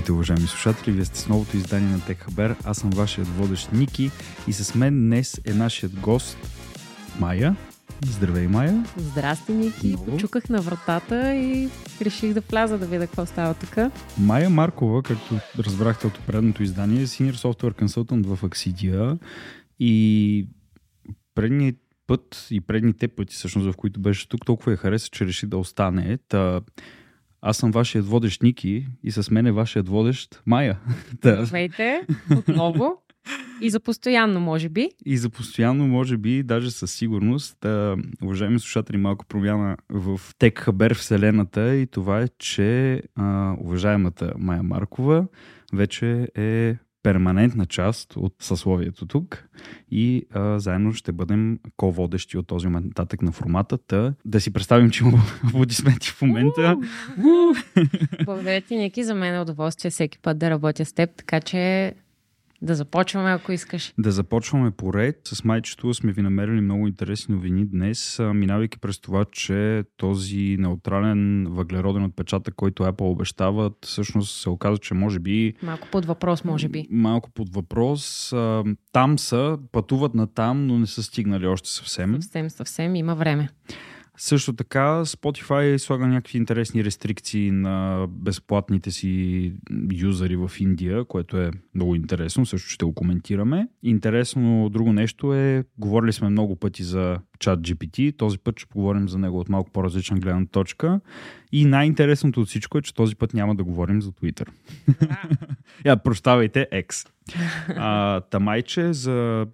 Здравейте, уважаеми слушатели, вие сте с новото издание на TechХабер. Аз съм вашият водещ Ники и с мен днес е нашият гост Майя. Здравей, Майя. Здрасти, Ники. Почуках на вратата и реших да вляза да видя какво става тук. Майя Маркова, както разбрахте от предното издание, е Senior Software Consultant в Axidia и предният път и предните пъти, всъщност, в които беше тук, толкова я хареса, че реши да остане. Аз съм вашият водещ Ники и с мен е вашият водещ Майя. Здравейте, отново. И за постоянно, може би. И за постоянно, може би, даже със сигурност. Уважаеми слушатели, малко промяна в TechХабер вселената и това е, че уважаемата Майя Маркова вече е перманентна част от съсловието тук и заедно ще бъдем ко-водещи от този момент нататък на формата. Да си представим, че има аплодисменти в момента. Благодаря ти, Ники, за мен е удоволствие всеки път да работя с теб, така че да започваме, ако искаш. Да започваме поред. С майчето сме ви намерили много интересни новини днес, минавайки през това, че този неутрален въглероден отпечатък, който Apple обещават, всъщност се оказва, че може би... Малко под въпрос, може би. Малко под въпрос. Там са, пътуват на там, но не са стигнали още съвсем. Съвсем, има време. Също така, Spotify слага някакви интересни рестрикции на безплатните си юзери в Индия, което е много интересно, също ще го коментираме. Интересно друго нещо е, говорили сме много пъти за ChatGPT, този път ще поговорим за него от малко по-различна гледна точка и най-интересното от всичко е, че този път няма да говорим за Twitter. Прощавайте, X. Тамайче, за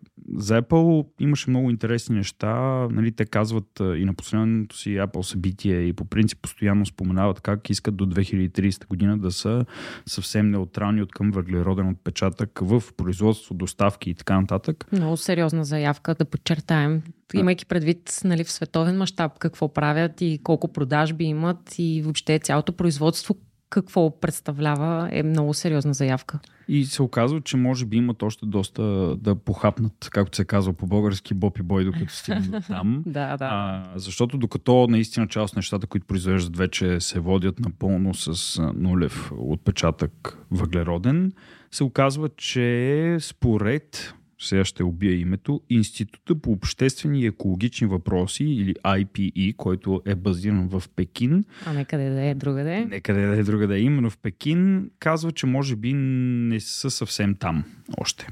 Apple имаше много интересни неща. Нали, те казват и на последното си Apple събитие и по принцип постоянно споменават как искат до 2030 година да са съвсем неутрални от към въглероден отпечатък в производство, доставки и така нататък. Много сериозна заявка, да подчертаем. Имайки предвид, нали, в световен мащаб какво правят и колко продажби имат и въобще цялото производство, какво представлява, е много сериозна заявка. И се оказва, че може би имат още доста да похапнат, както се казва по-български, боб и бой, докато стигнат там. Защото докато наистина част от нещата, които произвеждат, вече се водят напълно с нулев отпечатък въглероден, се оказва, че според... сега ще убия името, Института по обществени и екологични въпроси или IPE, който е базиран в Пекин. Некъде да е другаде. Именно в Пекин казва, че може би не са съвсем там още.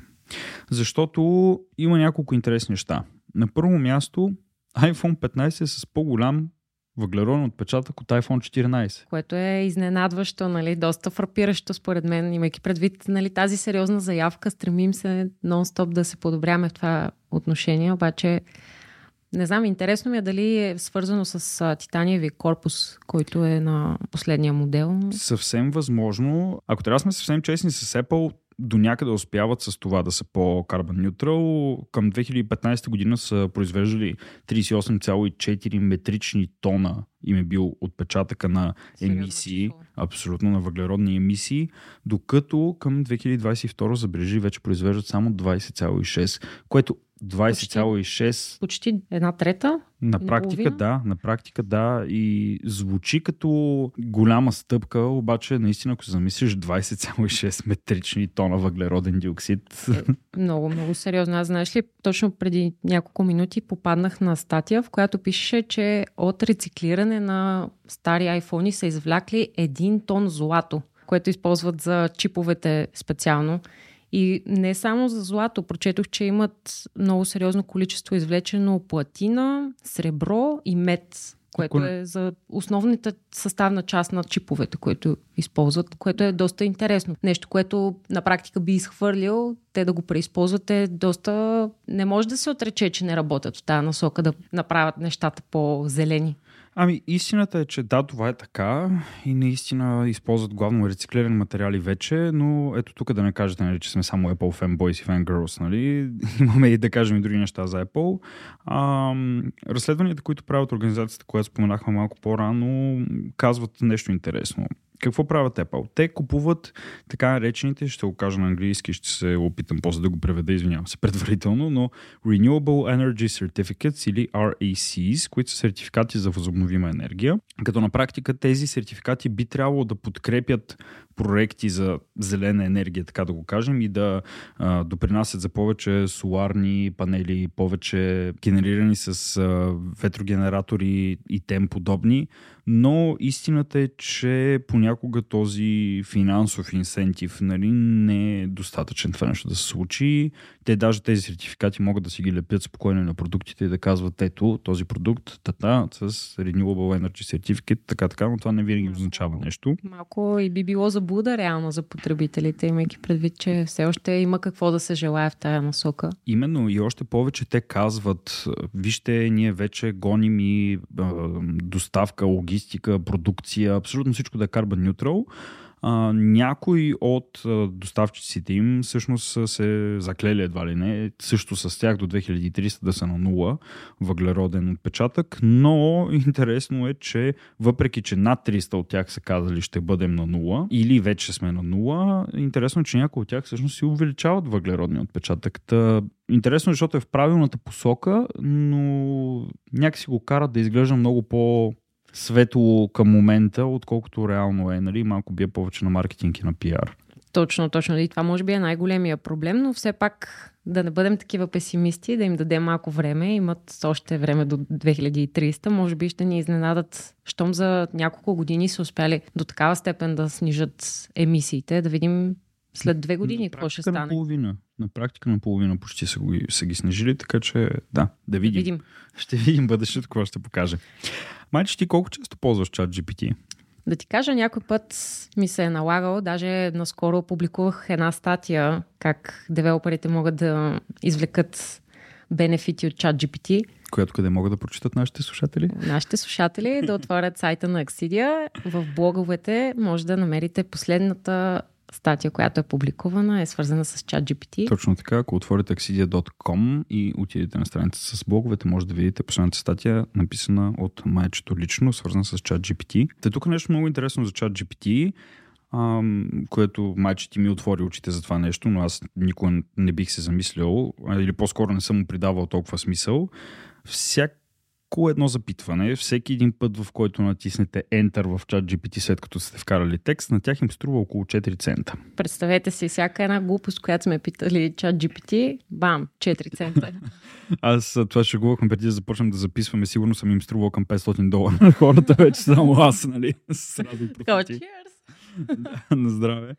Защото има няколко интересни неща. На първо място iPhone 15 е с по-голям въглероден отпечатък от iPhone 14. Което е изненадващо, нали, доста фрапиращо според мен, имайки предвид, нали, тази сериозна заявка. Стремим се нон-стоп да се подобряваме в това отношение, обаче не знам, интересно ми е дали е свързано с титаниеви корпус, който е на последния модел. Съвсем възможно. Ако трябва да сме съвсем честни с Apple, до някъде успяват с това да са по-carbon neutral. Към 2015 година са произвеждали 38,4 метрични тона им е бил отпечатъка на емисии, абсолютно на въглеродни емисии, докато към 2022 забележи вече произвеждат само 20,6, което 20,6... Почти една трета? На практика да. И звучи като голяма стъпка, обаче наистина, ако се замислиш, 20,6 метрични тона въглероден диоксид. Много, много сериозно. Аз, знаеш ли, точно преди няколко минути попаднах на статия, в която пишеше, че от рециклиране на стари айфони са извлякли 1 тон злато, което използват за чиповете специално. И не само за злато, прочетох, че имат много сериозно количество извлечено платина, сребро и мед, което е за основната съставна част на чиповете, които използват, което е доста интересно. Нещо, което на практика би изхвърлил, те да го преизползват е доста... Не може да се отрече, че не работят в тази насока, да направят нещата по-зелени. Ами, истината е, че да, това е така и наистина използват главно рециклирани материали вече, но ето тук да не кажете, нали, че сме само Apple fanboys и fangirls, нали? Имаме и да кажем и други неща за Apple. Разследванията, които правят организацията, която споменахме малко по-рано, казват нещо интересно. Какво правят Apple? Те купуват така наречените, ще го кажа на английски, ще се опитам после да го преведа, извинявам се предварително, но Renewable Energy Certificates или RECs, които са сертификати за възобновима енергия. Като на практика тези сертификати би трябвало да подкрепят проекти за зелена енергия, така да го кажем, и да допринасят за повече соларни панели, повече генерирани с ветрогенератори и тем подобни. Но истината е, че понякога този финансов инсентив, нали, не е достатъчен това нещо да се случи. Те даже тези сертификати могат да си ги лепят спокойно на продуктите и да казват, ето този продукт, тата, с Renewable Energy Certificate, така, но това не винаги означава нещо. Малко и би било заблуда реално за потребителите, имайки предвид, че все още има какво да се желае в тая насока. Именно, и още повече те казват, вижте, ние вече гоним и доставка, логистика, продукция, абсолютно всичко да е carbon neutral. Някои от доставчиците им всъщност се заклели едва ли не, също с тях до 2300 да са на нула въглероден отпечатък, но интересно е, че въпреки, че над 300 от тях са казали ще бъдем на нула или вече сме на нула, интересно е, че някои от тях всъщност си увеличават въглеродния отпечатък. Интересно, защото е в правилната посока, но някакси го карат да изглежда много по- светло към момента, отколкото реално е, нали, малко бие повече на маркетинг и на пиар. Точно. И това може би е най-големия проблем, но все пак да не бъдем такива песимисти, да им дадем малко време, имат още време до 2300, може би ще ни изненадат, щом за няколко години са успяли до такава степен да снижат емисиите, да видим след 2 години какво ще стане. На практика наполовина почти са ги снижили, така че да видим. Ще видим бъдещето, какво ще покаже. Майче, ти колко често ползваш ChatGPT? Да ти кажа, някой път ми се е налагало, даже наскоро публикувах една статия, как девелоперите могат да извлекат бенефити от ChatGPT. Която къде могат да прочитат нашите слушатели? Нашите слушатели да отворят сайта на Axidia. В блоговете може да намерите последната статия, която е публикувана, е свързана с ChatGPT. Точно така, ако отворите axidia.com и отидете на страница с блоговете, може да видите последната статия, написана от майчето лично, свързана с ChatGPT. Та тук нещо много интересно за ChatGPT, което майче ти ми отвори очите за това нещо, но аз никога не бих се замислял, или по-скоро не съм му придавал толкова смисъл. Всяко едно запитване, всеки един път, в който натиснете Enter в ChatGPT, след като сте вкарали текст, на тях им струва около 4 цента. Представете си, всяка една глупост, която сме питали ChatGPT, бам, 4 цента. Аз това шегувахме преди да започнем да записваме, сигурно съм им струвал към $500. Хората вече само аз, нали? На здраве.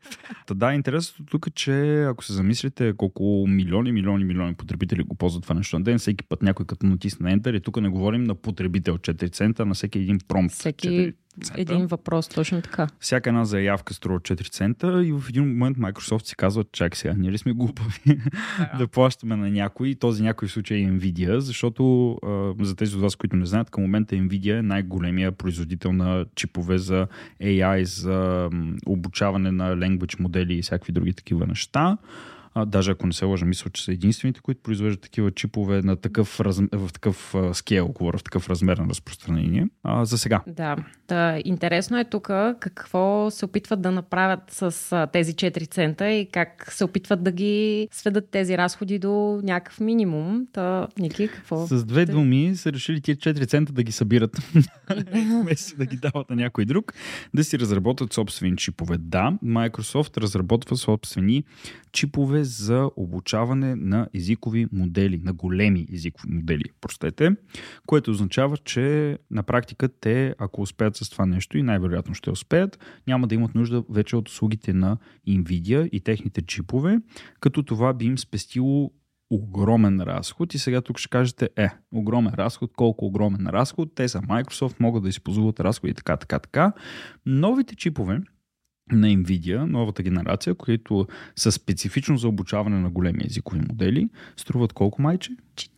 Да, интересното тук е, че ако се замислите колко милиони потребители го ползват това нещо на ден, всеки път някой като натисне Enter, и тук не говорим на потребител 4 цента, на всеки един промпт. Всеки един въпрос, точно така. Всяка една заявка струва 4 цента и в един момент Microsoft си казва, чак сега, ние ли сме глупави да плащаме на някой, този някой в случай е Nvidia, защото за тези от вас, които не знаят, към момента Nvidia е най-големия производител на чипове за AI, за обучаване на language модели и всякакви други такива неща. Даже ако не се лъжа, мисля, че са единствените, които произвеждат такива чипове на такъв в такъв скейл, в такъв размер на разпространение. За сега. Да, интересно е тук какво се опитват да направят с тези 4 цента и как се опитват да ги сведат тези разходи до някакъв минимум. Ники, какво? С 2 думи са решили тия 4 цента да ги събират. Вместо да ги дават на някой друг, да си разработват собствени чипове. Да, Microsoft разработва собствени чипове за обучаване на езикови модели, на големи езикови модели, което означава, че на практика те, ако успеят с това нещо и най-вероятно ще успеят, няма да имат нужда вече от услугите на Nvidia и техните чипове, като това би им спестило огромен разход. И сега тук ще кажете, огромен разход, колко огромен разход, те са Microsoft, могат да използват разходи така. Новите чипове на Nvidia, новата генерация, които са специфично за обучаване на големи езикови модели, струват колко, майче?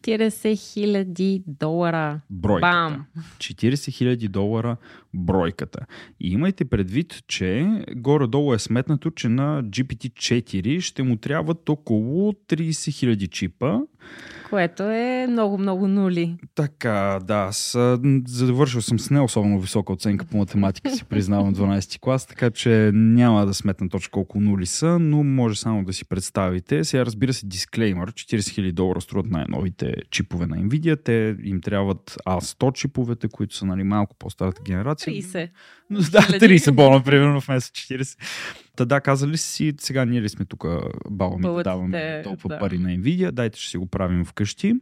$40,000 бройката. Бам! $40,000 бройката. И имайте предвид, че горе-долу е сметнато, че на GPT-4 ще му трябват около 30,000 чипа. Което е много нули. Така, да. Завършил съм с не особено висока оценка по математика, си признавам, 12 клас, така че няма да сметна точно колко нули са, но може само да си представите. Сега, разбира се, дисклеймър, $40,000 струват най-новите чипове на Nvidia. Те им трябват A100 чиповете, които са, нали, малко по-старата генерация. 30. Да, 30 бона, примерно, вместо 40. Та да, казали си, сега ние ли сме тук, баба ми да даваме толкова пари на Nvidia, дайте ще си го правим вкъщи.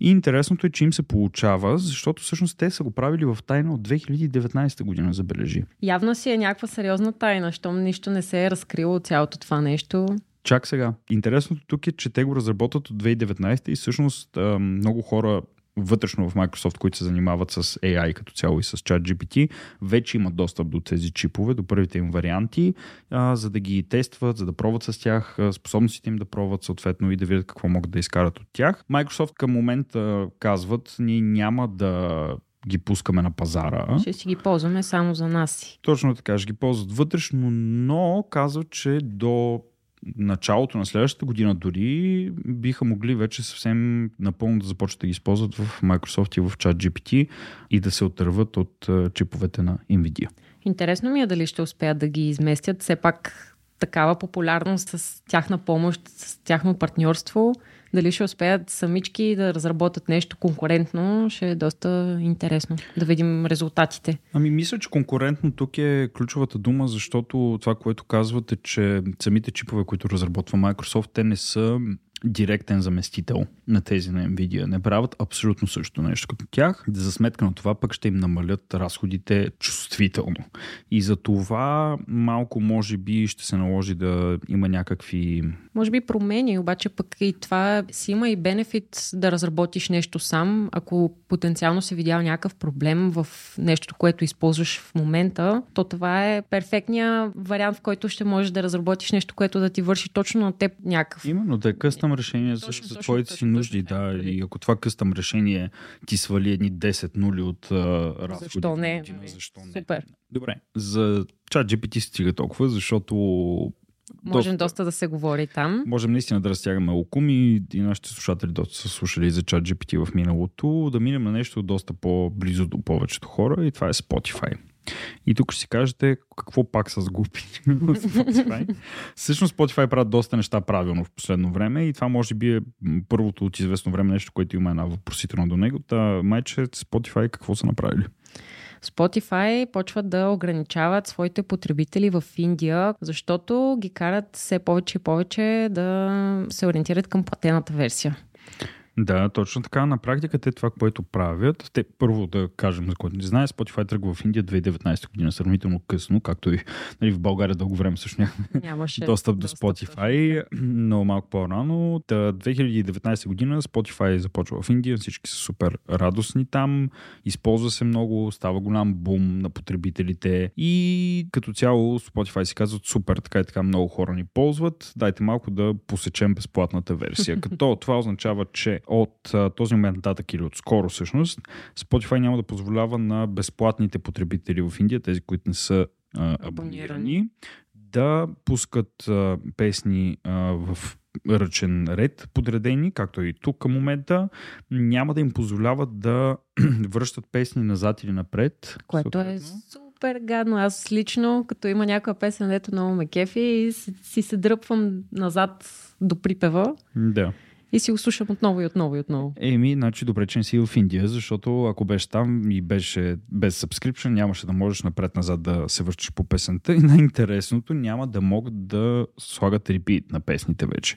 И интересното е, че им се получава, защото всъщност те са го правили в тайна от 2019 година, забележи. Явно си е някаква сериозна тайна, щом нищо не се е разкрило от цялото това нещо. Чак сега. Интересното тук е, че те го разработват от 2019 и всъщност много хора вътрешно в Microsoft, които се занимават с AI като цяло и с ChatGPT, вече имат достъп до тези чипове, до първите им варианти, за да ги тестват, за да пробват с тях, способностите им да пробват съответно и да видят какво могат да изкарат от тях. Microsoft към момента казват, ние няма да ги пускаме на пазара. Ще си ги ползваме само за нас. Точно така, ще ги ползват вътрешно, но казват, че до началото на следващата година дори биха могли вече съвсем напълно да започват да ги използват в Microsoft и в ChatGPT и да се отърват от чиповете на Nvidia. Интересно ми е дали ще успеят да ги изместят. Все пак такава популярност с тяхна помощ, с тяхно партньорство, дали ще успеят самички да разработят нещо конкурентно, ще е доста интересно да видим резултатите. Ами мисля, че конкурентно тук е ключовата дума, защото това, което казвате, че самите чипове, които разработва Microsoft, те не са директен заместител на тези на Nvidia. Не правят абсолютно същото нещо като тях. За сметка на това пък ще им намалят разходите чувствително. И за това малко може би ще се наложи да има някакви... Може би промени, обаче пък и това си има и бенефит да разработиш нещо сам. Ако потенциално си видял някакъв проблем в нещо, което използваш в момента, то това е перфектният вариант, в който ще можеш да разработиш нещо, което да ти върши точно на теб някакъв. Именно, да е къстъм решение за твоите си нужди. Да, и ако това къстъм решение ти свали едни 10 нули от разходите... Защо не? Защо не? Супер. Добре, за ChatGPT стига толкова, защото... Можем доста да се говори там. Можем наистина да разтягаме лукум и нашите слушатели доста са слушали за ChatGPT в миналото. Да минем на нещо доста по-близо до повечето хора и това е Spotify. И тук ще си кажете какво пак са сгуби Spotify. Всъщност Spotify правят доста неща правилно в последно време и това може би е първото от известно време нещо, което има една въпросителна до него. Та майче Spotify какво са направили? Spotify почват да ограничават своите потребители в Индия, защото ги карат все повече и повече да се ориентират към платената версия. Да, точно така. На практика те това, което правят, те първо да кажем, за който не знае, Spotify тръгва в Индия 2019 година, сравнително късно, както и нали, в България дълго време също нямаше достъп до Spotify, но малко по-рано. 2019 година Spotify започва в Индия, всички са супер радостни там, използва се много, става голям бум на потребителите и като цяло Spotify си казват супер, така и така много хора ни ползват, дайте малко да посечем безплатната версия. Като това означава, че от този момент нататък или от скоро всъщност, Spotify няма да позволява на безплатните потребители в Индия, тези, които не са абонирани, да пускат песни в ръчен ред подредени, както и тук към момента, няма да им позволяват да връщат песни назад или напред. Което е супер гадно. Аз лично, като има някоя песен, дето много ме кефи и си се дръпвам назад до припева. Да. И си го слушам отново и отново и отново. Еми, значи добре, че не си в Индия, защото ако беше там и беше без subscription, нямаше да можеш напред-назад да се връщаш по песента. И най-интересното, няма да могат да слагат репит на песните вече.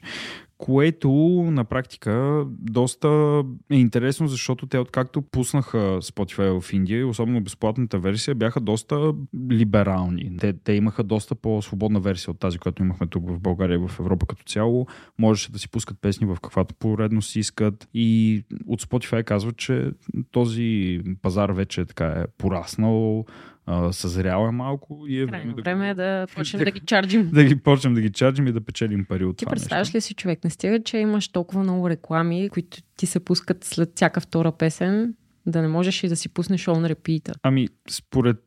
Което на практика доста е интересно, защото те откакто пуснаха Spotify в Индия и особено безплатната версия бяха доста либерални. Те имаха доста по-свободна версия от тази, която имахме тук в България и в Европа като цяло. Можеше да си пускат песни в каквато поредност искат и от Spotify казват, че този пазар вече така е пораснал, съзрял е малко и е време да почнем да ги чарджим. Да ги почнем да ги чарджим и да печелим пари от това нещо. Ти представяш ли си, човек, не стига, че имаш толкова много реклами, които ти се пускат след всяка втора песен, да не можеш и да си пуснеш on repeat-а. Ами, според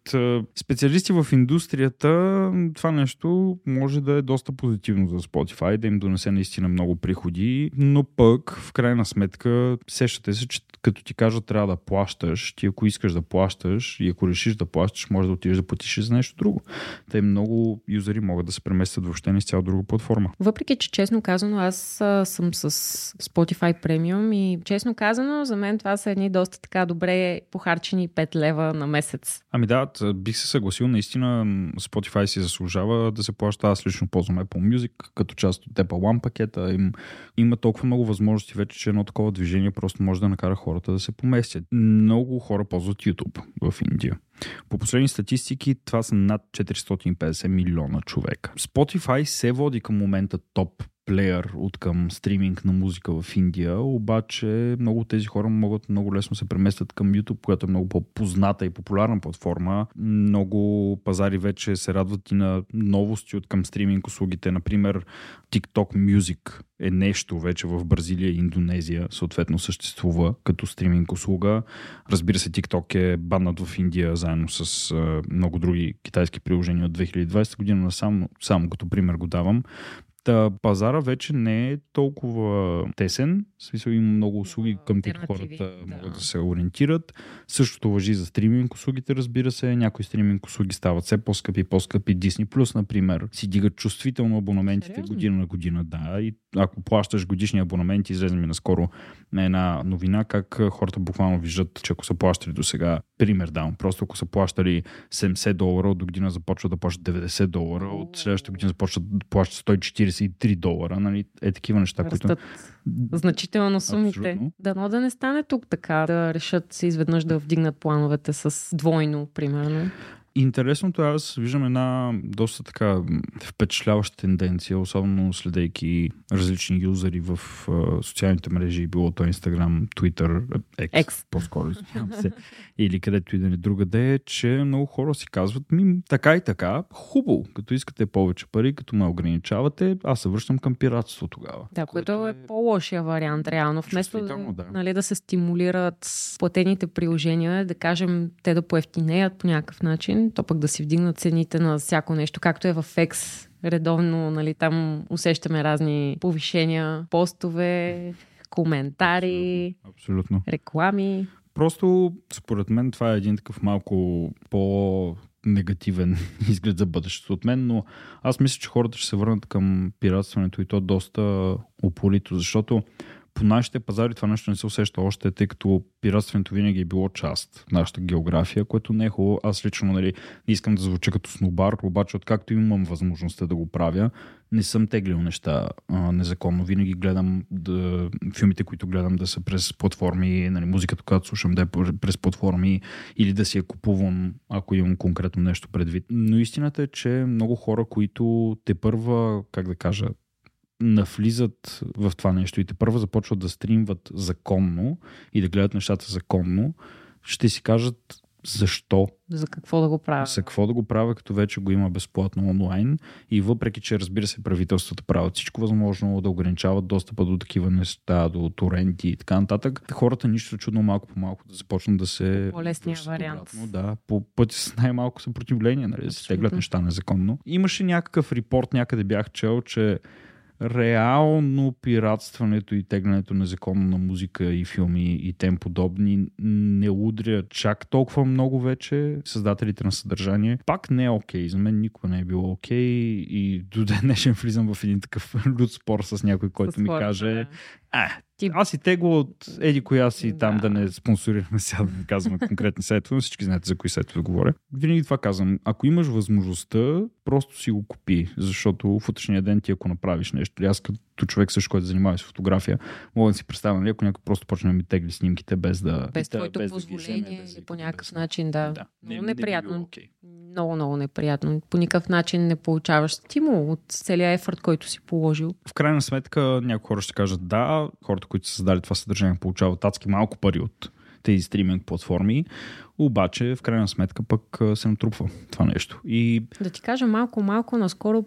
специалисти в индустрията, това нещо може да е доста позитивно за Spotify, да им донесе наистина много приходи, но пък, в крайна сметка, сещате се, че като ти кажат трябва да плащаш, ти ако искаш да плащаш и ако решиш да плащаш, може да отидеш да платиш за нещо друго. Тъй много юзери могат да се преместят въобще на изцяло друга платформа. Въпреки, че честно казано, аз съм с Spotify Premium и честно казано, за мен това са едни доста така добре похарчени 5 лева на месец. Ами да, бих се съгласил, наистина Spotify си заслужава да се плаща. Аз лично ползвам Apple Music като част от Apple One пакета. Има толкова много възможности вече, че едно такова движение просто може да накара хората да се поместят. Много хора ползват YouTube в Индия. По последни статистики, това са над 450 милиона човека. Spotify се води към момента топ плеер от към стриминг на музика в Индия, обаче много от тези хора могат много лесно се преместят към YouTube, която е много по-позната и популярна платформа. Много пазари вече се радват и на новости от към стриминг услугите. Например, TikTok Music е нещо вече в Бразилия и Индонезия, съответно съществува като стриминг услуга. Разбира се, TikTok е баннат в Индия заедно с много други китайски приложения от 2020 година, само като пример го давам. Та пазара вече не е толкова тесен, в смисъл има много услуги, към които хората могат да се ориентират. Същото важи за стриминг услугите, разбира се. Някои стриминг услуги стават все по-скъпи. Disney+, например, си дигат чувствително абонаментите година на година. Да, и ако плащаш годишни абонаменти, излезе ми наскоро на една новина, как хората буквално виждат, че ако са плащали до сега, пример давам, просто ако са плащали $70, от година започват да плащат $90, от следващата година започват да плащат $143, нали? Е такива неща, растат които... значително сумите. Дано да не стане тук така, да решат си изведнъж да вдигнат плановете с двойно, примерно. Интересното, аз виждам една доста така впечатляваща тенденция, особено следейки различни юзери в социалните мрежи, било то Instagram, Twitter, X. по-скоро, или където и да не другаде, че много хора си казват, така и така, хубаво, като искате повече пари, като ме ограничавате, аз се връщам към пиратство тогава. Да, което е по-лошия вариант, реално. Вместо да се стимулират платените приложения, да кажем, те да поевтинеят по някакъв начин, то пък да си вдигнат цените на всяко нещо, както е в X редовно, нали, там усещаме разни повишения, постове, коментари, абсолютно. Реклами. Просто, според мен, това е един такъв малко по-негативен изглед за бъдещето от мен, но аз мисля, че хората ще се върнат към пиратстването и то доста упорито, защото по нашите пазари това нещо не се усеща още, тъй като пиратството винаги е било част от нашата география, което не е хубаво. Аз лично, нали, не искам да звуча като снобар, обаче откакто имам възможността да го правя, не съм теглил неща незаконно. Винаги гледам филмите, които гледам, да са през платформи, нали, музиката, която слушам, да е през платформи или да си я купувам, ако имам конкретно нещо предвид. Но истината е, че много хора, които тепърва, как да кажа, навлизат в това нещо и те първо започват да стримват законно и да гледат нещата законно, ще си кажат защо. За какво да го правя. За какво да го правя, като вече го има безплатно онлайн и въпреки, че разбира се правителствата правят всичко възможно да ограничават достъпа до такива неща, до торенти и така нататък, хората нищо чудно малко по малко да започнат да се... По-лесния вариант. Да, по пъти с най-малко съпротивление, нали, да се теглят неща незаконно. Имаше някакъв репорт, някъде бях чел, че реално пиратстването и теглянето незаконно на музика и филми и тем подобни не удря чак толкова много вече създателите на съдържание. Пак не е окей. За мен никога не е било окей и до днешен влизам в един такъв луд спор с някой, който ми каже аз и тегло от еди коя си там, да не спонсорираме сега, да казваме конкретни сайтове, но всички знаете за кои сайтове говоря. Винаги това казвам. Ако имаш възможността, просто си го купи, защото в утрешния ден ти ако направиш нещо, аз като човек също, който занимава с фотография, мога да си представя, нали, ако някой просто почне да ми тегли снимките без твоето позволение и по някакъв начин, да. Много неприятно. Много неприятно. По никакъв начин не получаваш стимул от целия ефорт, който си положил. В крайна сметка някои хора ще кажат да, хората, които са създали това съдържание, получават адски малко пари от тези стриминг платформи, обаче в крайна сметка пък се натрупва това нещо. И... Да ти кажа, малко наскоро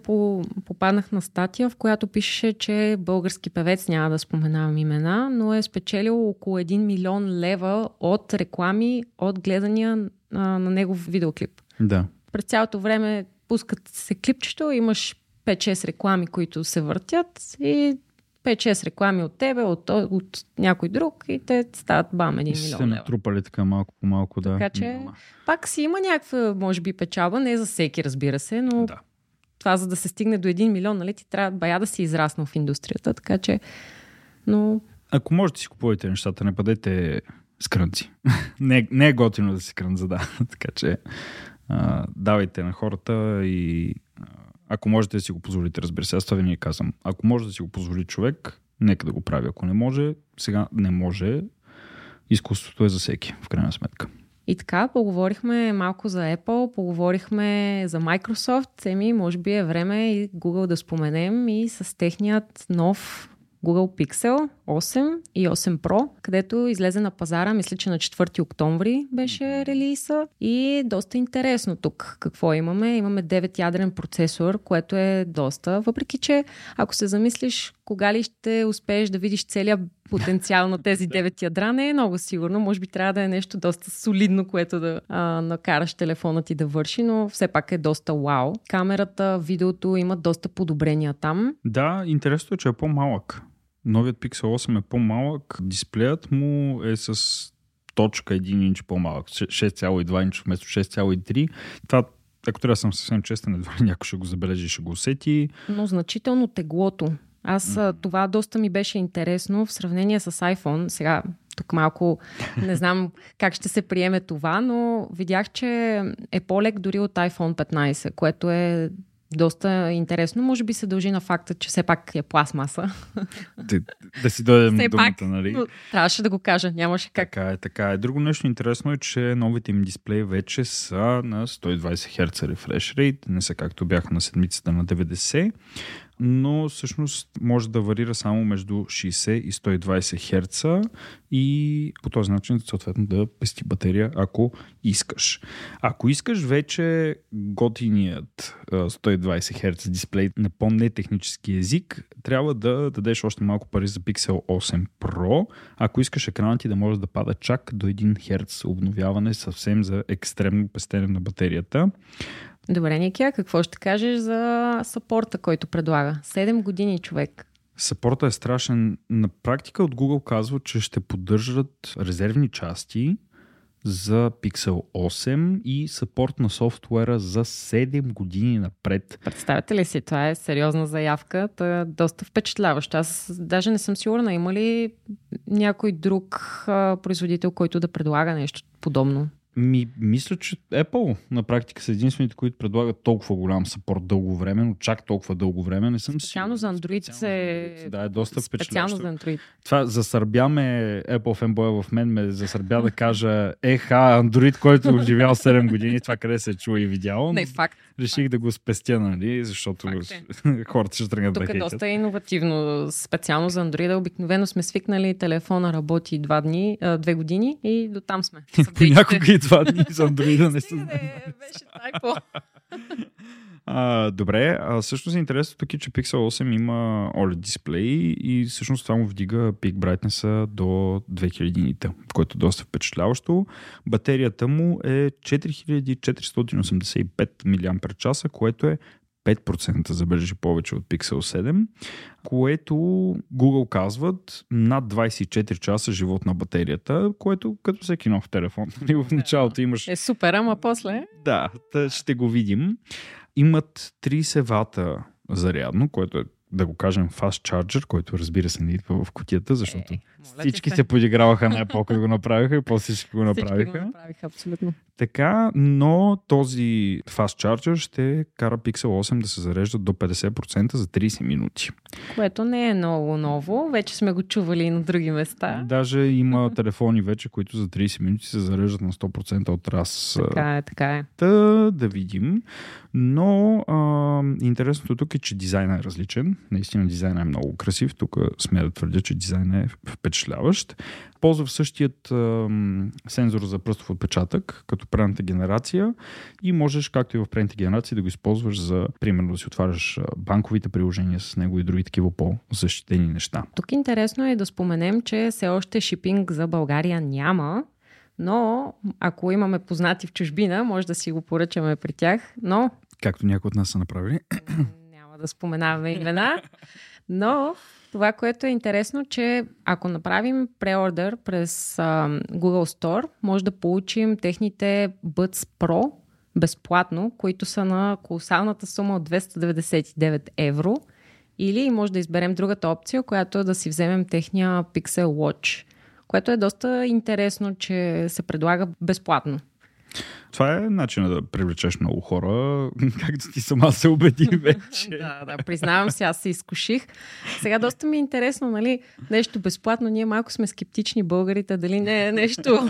попаднах на статия, в която пишеше, че български певец, няма да споменавам имена, но е спечелил около 1 милион лева от реклами, от гледания на негов видеоклип. Да. През цялото време пускат се клипчето, имаш 5-6 реклами, които се въртят и 5-6 реклами от тебе, от някой друг и те стават бам 1 милион. Ще се натрупали така малко по малко, да. Така че пак си има някаква, може би, печалба, не за всеки, разбира се, но това за да се стигне до 1 милион, нали, ти трябва бая да си израснал в индустрията, така че, но... Ако може да си купувате нещата, не бъдете скрънци. Не е готино да се крънзадават, така че давайте на хората и ако можете да си го позволите, разбира се, аз това винаги казвам. Ако може да си го позволи човек, нека да го прави. Ако не може, сега не може. Изкуството е за всеки, в крайна сметка. И така, поговорихме малко за Apple, поговорихме за Microsoft. Еми, може би е време и Google да споменем и с техният нов Google Pixel 8 и 8 Pro, където излезе на пазара, мисля, че на 4 октомври беше релиза и доста интересно тук какво имаме. Имаме 9-ядрен процесор, което е доста, въпреки че ако се замислиш кога ли ще успееш да видиш целия потенциал на тези 9 ядра, не е много сигурно. Може би трябва да е нещо доста солидно, което да накараш телефона ти да върши, но все пак е доста вау. Камерата, видеото имат доста подобрения там. Да, интересно е, че е по-малък. Новият Pixel 8 е по-малък, дисплеят му е с точка 1 инч по-малък, 6,2 инч вместо 6,3. Това, ако трябва да съм съвсем честен, едва ли някой ще го забележи, ще го усети. Но значително теглото. Това доста ми беше интересно в сравнение с iPhone. Сега тук малко не знам как ще се приеме това, но видях, че е по-лек дори от iPhone 15, което е доста интересно. Може би се дължи на факта, че все пак е пластмаса. Да си дойдем все думата, нали? Трябваше да го кажа, нямаше как. Така е. Друго нещо интересно е, че новите им дисплеи вече са на 120 Hz refresh rate, не са както бяха на седмицата на 90, но всъщност може да варира само между 60 и 120 Hz и по този начин съответно да пести батерия, ако искаш. Ако искаш вече готиният 120 Hz дисплей на по-нетехнически език, трябва да дадеш още малко пари за Pixel 8 Pro, ако искаш екранът ти да може да пада чак до 1 Hz обновяване, съвсем за екстремно пестене на батерията. Добре, Никия, какво ще кажеш за съпорта, който предлага? 7 години човек. Съпорта е страшен. На практика от Google казва, че ще поддържат резервни части за Pixel 8 и съпорт на софтуера за 7 години напред. Представете ли си, това е сериозна заявка, това е доста впечатляваща. Аз даже не съм сигурна, има ли някой друг производител, който да предлага нещо подобно? Мисля, че Apple на практика са единствените, които предлагат толкова голям съпорт дълго време, но чак толкова дълго време не съм специално за Android се... Да, е доста специално за Android. Това засърбяме, Apple фенбоя в мен ме засърбя да кажа Android, който го живял 7 години, това къде се е чува и видяло. Не, факт. Реших да го спестя, нали, защото хората ще тръгнат да хейтят. Тук е доста иновативно, специално за Android. Обикновено сме свикнали, телефона работи 2 години и до там сме. Понякога и 2 дни за Android не са. Беше тайпо. Добре, всъщност интересно тук е, че Pixel 8 има OLED дисплей и всъщност това му вдига пик брайтнеса до 2000-ните, което е доста впечатляващо. Батерията му е 4485 мАч, което е 5% забележи повече от Pixel 7, което Google казват над 24 часа живот на батерията, което като всеки нов телефон. В началото имаш... Е супер, ама после... Да, ще го видим. Имат 30 вата зарядно, което е, да го кажем, fast charger, който разбира се не идва в кутията, защото всички се подиграваха на Apple, като го направиха и после всички го направиха. Всички го направиха, абсолютно. Така, но този fast charger ще кара Pixel 8 да се зарежда до 50% за 30 минути. Което не е много ново, вече сме го чували и на други места. Даже има телефони вече, които за 30 минути се зареждат на 100% от раз. Така е. Да видим. Но интересното тук е, че дизайнът е различен. Наистина дизайнът е много красив. Тук смея да твърдя, че дизайнът е впечатляващ. Ползва същият сензор за пръстов отпечатък, като предната генерация и можеш, както и в предните генерации, да го използваш за, примерно, да си отваряш банковите приложения с него и други такива по-защитени неща. Тук интересно е да споменем, че все още шипинг за България няма, но ако имаме познати в чужбина, може да си го поръчаме при тях, но... Както някои от нас са направили. Няма да споменаваме имена, но... Това, което е интересно, че ако направим преордер през Google Store, може да получим техните Buds Pro безплатно, които са на колосалната сума от 299 евро. Или може да изберем другата опция, която е да си вземем техния Pixel Watch, което е доста интересно, че се предлага безплатно. Това е начинът да привлечеш много хора, както ти сама се убеди вече. Да, признавам се, аз се изкуших. Сега доста ми е интересно, нали, нещо безплатно, ние малко сме скептични българите, дали не е нещо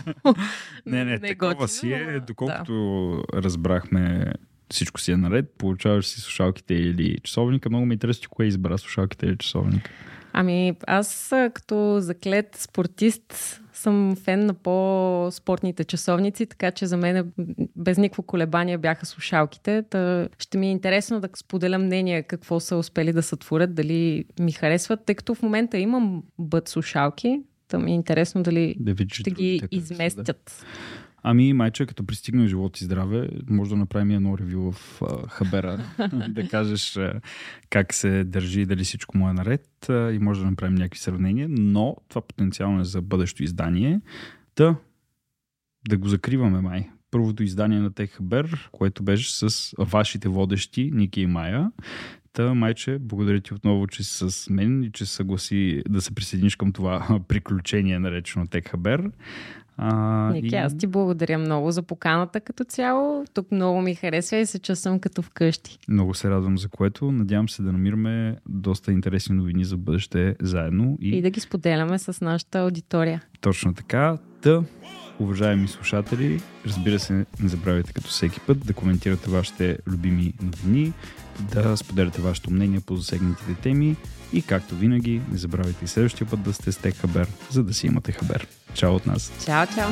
не такова си е, доколкото разбрахме всичко си е наред, получаваш си слушалките или часовника. Много ми е интересно, кое избра, слушалките или часовника. Ами аз като заклет спортист съм фен на по-спортните часовници, така че за мен без никакво колебание бяха слушалките. Та ще ми е интересно да споделя мнение какво са успели да сътворят, дали ми харесват, тъй като в момента имам Buds слушалки. Та ми е интересно дали ще ги изместят. Ами, майче, като пристигнем живот и здраве, може да направим едно ревю в Хабера, да кажеш как се държи, дали всичко му е наред и може да направим някакви сравнения, но това потенциално е за бъдещо издание. Да го закриваме, май. Първото издание на TechХабер, което беше с вашите водещи, Ники и Майя. Майче, благодаря ти отново, че си с мен и че съгласи да се присъединиш към това приключение, наречено TechХабер. Ники, аз ти благодаря много за поканата като цяло. Тук много ми харесва и се чувствам като вкъщи. Много се радвам за което. Надявам се да намираме доста интересни новини за бъдеще заедно. И да ги споделяме с нашата аудитория. Точно така. Уважаеми слушатели, разбира се, не забравяйте като всеки път да коментирате вашите любими новини, да споделяте вашето мнение по засегнатите теми и както винаги, не забравяйте и следващия път да сте с TechХабер, за да си имате хабер. Чао от нас! Чао, чао!